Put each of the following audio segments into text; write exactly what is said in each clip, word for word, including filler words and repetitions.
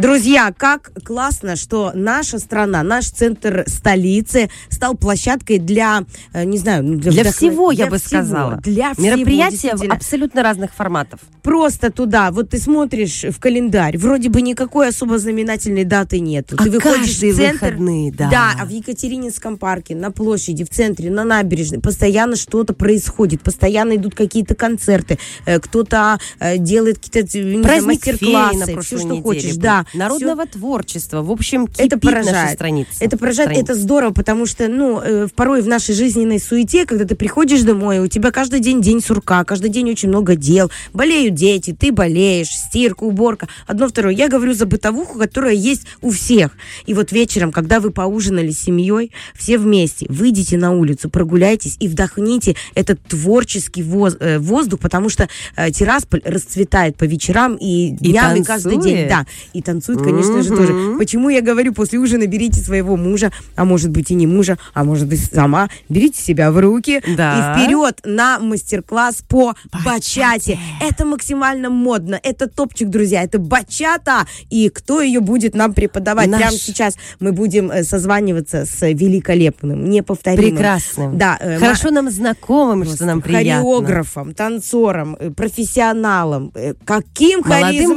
Друзья, как классно, что наша страна, наш центр столицы стал площадкой для, не знаю... Для, для всего, для я бы всего, сказала. Для всего. Мероприятия абсолютно разных форматов. Просто туда. Вот ты смотришь в календарь, вроде бы никакой особо знаменательной даты нету. А ты выходишь в центр, выходные, да. Да, а в Екатерининском парке, на площади, в центре, на набережной постоянно что-то происходит, постоянно идут какие-то концерты, кто-то делает какие-то, не знаю, мастер-классы, все, что недели, хочешь. Да. Народного все... творчества, в общем, кипит это наша страница. Это поражает, страница. Это здорово, потому что, ну, э, порой в нашей жизненной суете, когда ты приходишь домой, у тебя каждый день день сурка, каждый день очень много дел, болеют дети, ты болеешь, стирка, уборка, одно, второе. Я говорю за бытовуху, которая есть у всех. И вот вечером, когда вы поужинали с семьей, все вместе, выйдите на улицу, прогуляйтесь и вдохните этот творческий воз... э, воздух, потому что э, Тирасполь расцветает по вечерам и днями, и каждый день. Да, и танцует, конечно mm-hmm. же, тоже. Почему я говорю, после ужина берите своего мужа, а может быть и не мужа, а может быть сама, берите себя в руки, да. И вперед на мастер-класс по бачате. бачате. Это максимально модно, это топчик, друзья, это бачата, и кто ее будет нам преподавать? Наш... Прямо сейчас мы будем созваниваться с великолепным, неповторимым. Прекрасным. Да, э, хорошо м- нам знакомым, что нам приятно. Хореографом, танцором, профессионалом, э, каким молодым харизматичным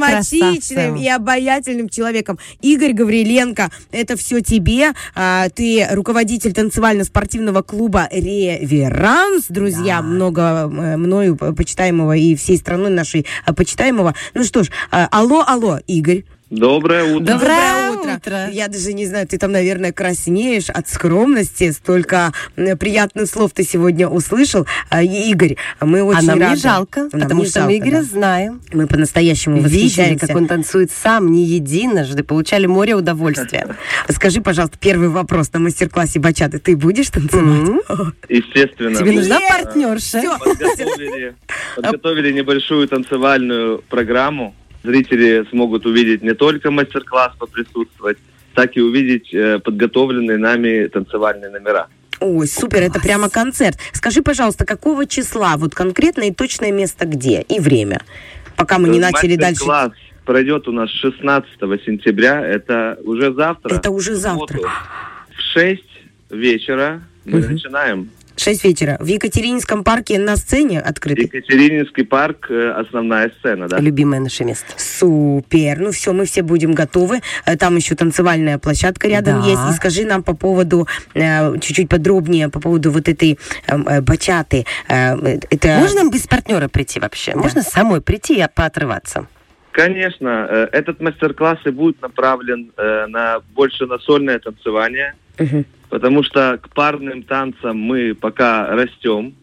красавцем и обаятельным человеком. Игорь Гавриленко, это все тебе. А, ты руководитель танцевально-спортивного клуба «Реверанс», друзья, да. много мною почитаемого и всей страной нашей почитаемого. Ну что ж, а, алло, алло, Игорь. Доброе утро. Доброе утро. утро. Я даже не знаю, ты там, наверное, краснеешь от скромности. Столько приятных слов ты сегодня услышал. Игорь, мы очень а нам рады. А нам не жалко, нам потому не что жалко, мы Игоря да. знаем. Мы по-настоящему восхищаемся. Видели, как он танцует сам не единожды, получали море удовольствия. Скажи, пожалуйста, первый вопрос на мастер-классе бачаты. Ты будешь танцевать? Естественно. Тебе нужна партнерша? Подготовили небольшую танцевальную программу. Зрители смогут увидеть не только мастер-класс, поприсутствовать, так и увидеть э, подготовленные нами танцевальные номера. Ой, супер, это прямо концерт. Скажи, пожалуйста, какого числа, вот конкретно и точное место где и время, пока мы не начали дальше? Мастер-класс пройдет у нас шестнадцатого сентября, это уже завтра. Это уже завтра. В шесть вечера мы угу. начинаем. Шесть вечера. В Екатерининском парке на сцене открытый? Екатерининский парк, основная сцена, да. Любимое наше место. Супер. Ну все, мы все будем готовы. Там еще танцевальная площадка рядом да. есть. И скажи нам по поводу, чуть-чуть подробнее, по поводу вот этой бачаты. Это... Можно без партнера прийти вообще? Да. Можно самой прийти и поотрываться? Конечно. Этот мастер-класс и будет направлен на больше на сольное танцевание. Угу. Потому что к парным танцам мы пока растем.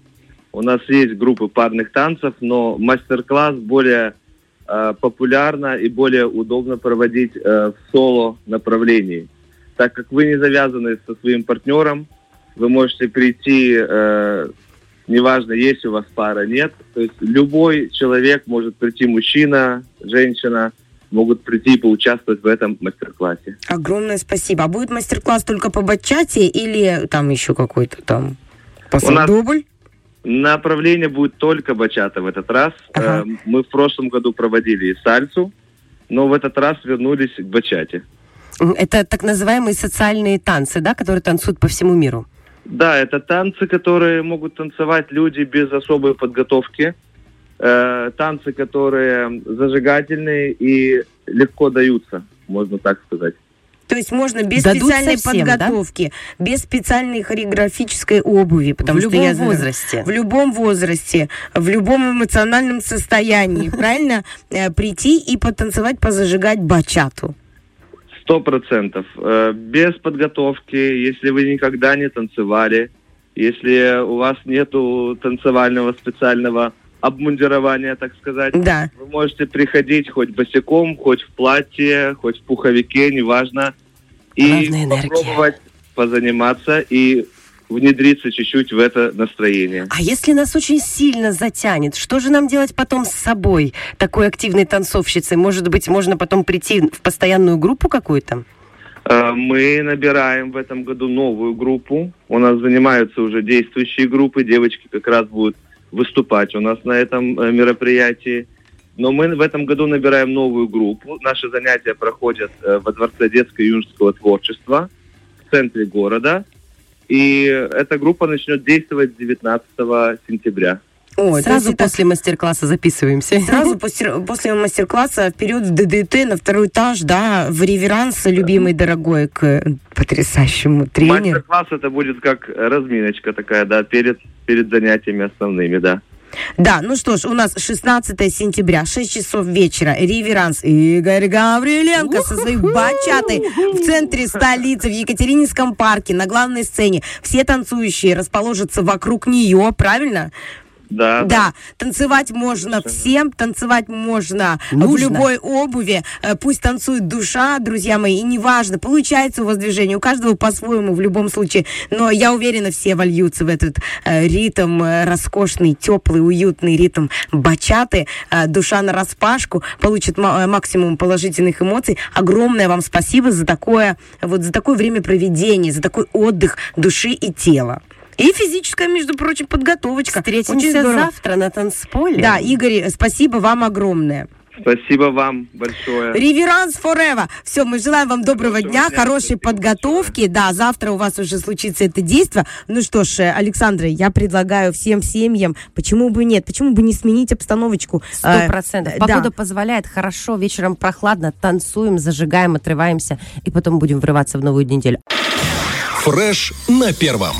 У нас есть группы парных танцев, но мастер-класс более э, популярно и более удобно проводить э, в соло-направлении. Так как вы не завязаны со своим партнером, вы можете прийти, э, неважно, есть у вас пара, нет. То есть любой человек может прийти, мужчина, женщина, могут прийти и поучаствовать в этом мастер-классе. Огромное спасибо. А будет мастер-класс только по бачате или там еще какой-то там пасандубль? Направление будет только бачата в этот раз. Ага. Мы в прошлом году проводили и сальсу, но в этот раз вернулись к бачате. Это так называемые социальные танцы, да, которые танцуют по всему миру? Да, это танцы, которые могут танцевать люди без особой подготовки. Танцы, которые зажигательные и легко даются, можно так сказать. То есть можно без дадут специальной совсем, подготовки, да? без специальной хореографической обуви. Потому в что любом я знаю, возрасте. В любом возрасте, в любом эмоциональном состоянии. Правильно? Прийти и потанцевать, позажигать бачату. Сто процентов. Без подготовки, если вы никогда не танцевали, если у вас нету танцевального специального обмундирование, так сказать. Да. Вы можете приходить хоть босиком, хоть в платье, хоть в пуховике, неважно. И попробовать позаниматься и внедриться чуть-чуть в это настроение. А если нас очень сильно затянет, что же нам делать потом с собой, такой активной танцовщицей? Может быть, можно потом прийти в постоянную группу какую-то? Мы набираем в этом году новую группу. У нас занимаются уже действующие группы. Девочки как раз будут выступать у нас на этом мероприятии. Но мы в этом году набираем новую группу. Наши занятия проходят во Дворце детско-юнического творчества в центре города. И эта группа начнет действовать девятнадцатого сентября. О, сразу после мастер-класса записываемся. Сразу после, после мастер-класса вперед в ДДТ на второй этаж, да, в реверанс, любимый, дорогой, к потрясающему тренеру. Мастер-класс это будет как разминочка такая, да, перед, перед занятиями основными, да. Да, ну что ж, у нас шестнадцатого сентября, шесть часов вечера, реверанс. Игорь Гавриленко со своей бачатой в центре столицы, в Екатерининском парке, на главной сцене. Все танцующие расположатся вокруг нее, правильно? Да, да. Да, танцевать можно всем, танцевать можно нужно в любой обуви. Пусть танцует душа, друзья мои, и неважно, получается у вас движение, у каждого по-своему в любом случае. Но я уверена, все вольются в этот э, ритм, э, роскошный, теплый, уютный ритм бачаты. Э, душа нараспашку, получит м- максимум положительных эмоций. Огромное вам спасибо за такое, вот, за такое времяпроведение, за такой отдых души и тела. И физическая, между прочим, подготовочка. Встретимся завтра на танцполе. Да, Игорь, спасибо вам огромное. Спасибо вам большое. Реверанс forever. Все, мы желаем вам доброго, доброго дня, дня, хорошей подготовки. Большое. Да, завтра у вас уже случится это действие. Ну что ж, Александра, я предлагаю всем семьям, почему бы нет, почему бы не сменить обстановочку. Сто процентов. Погода да. позволяет, хорошо, вечером прохладно, танцуем, зажигаем, отрываемся, и потом будем врываться в новую неделю. Фреш на первом.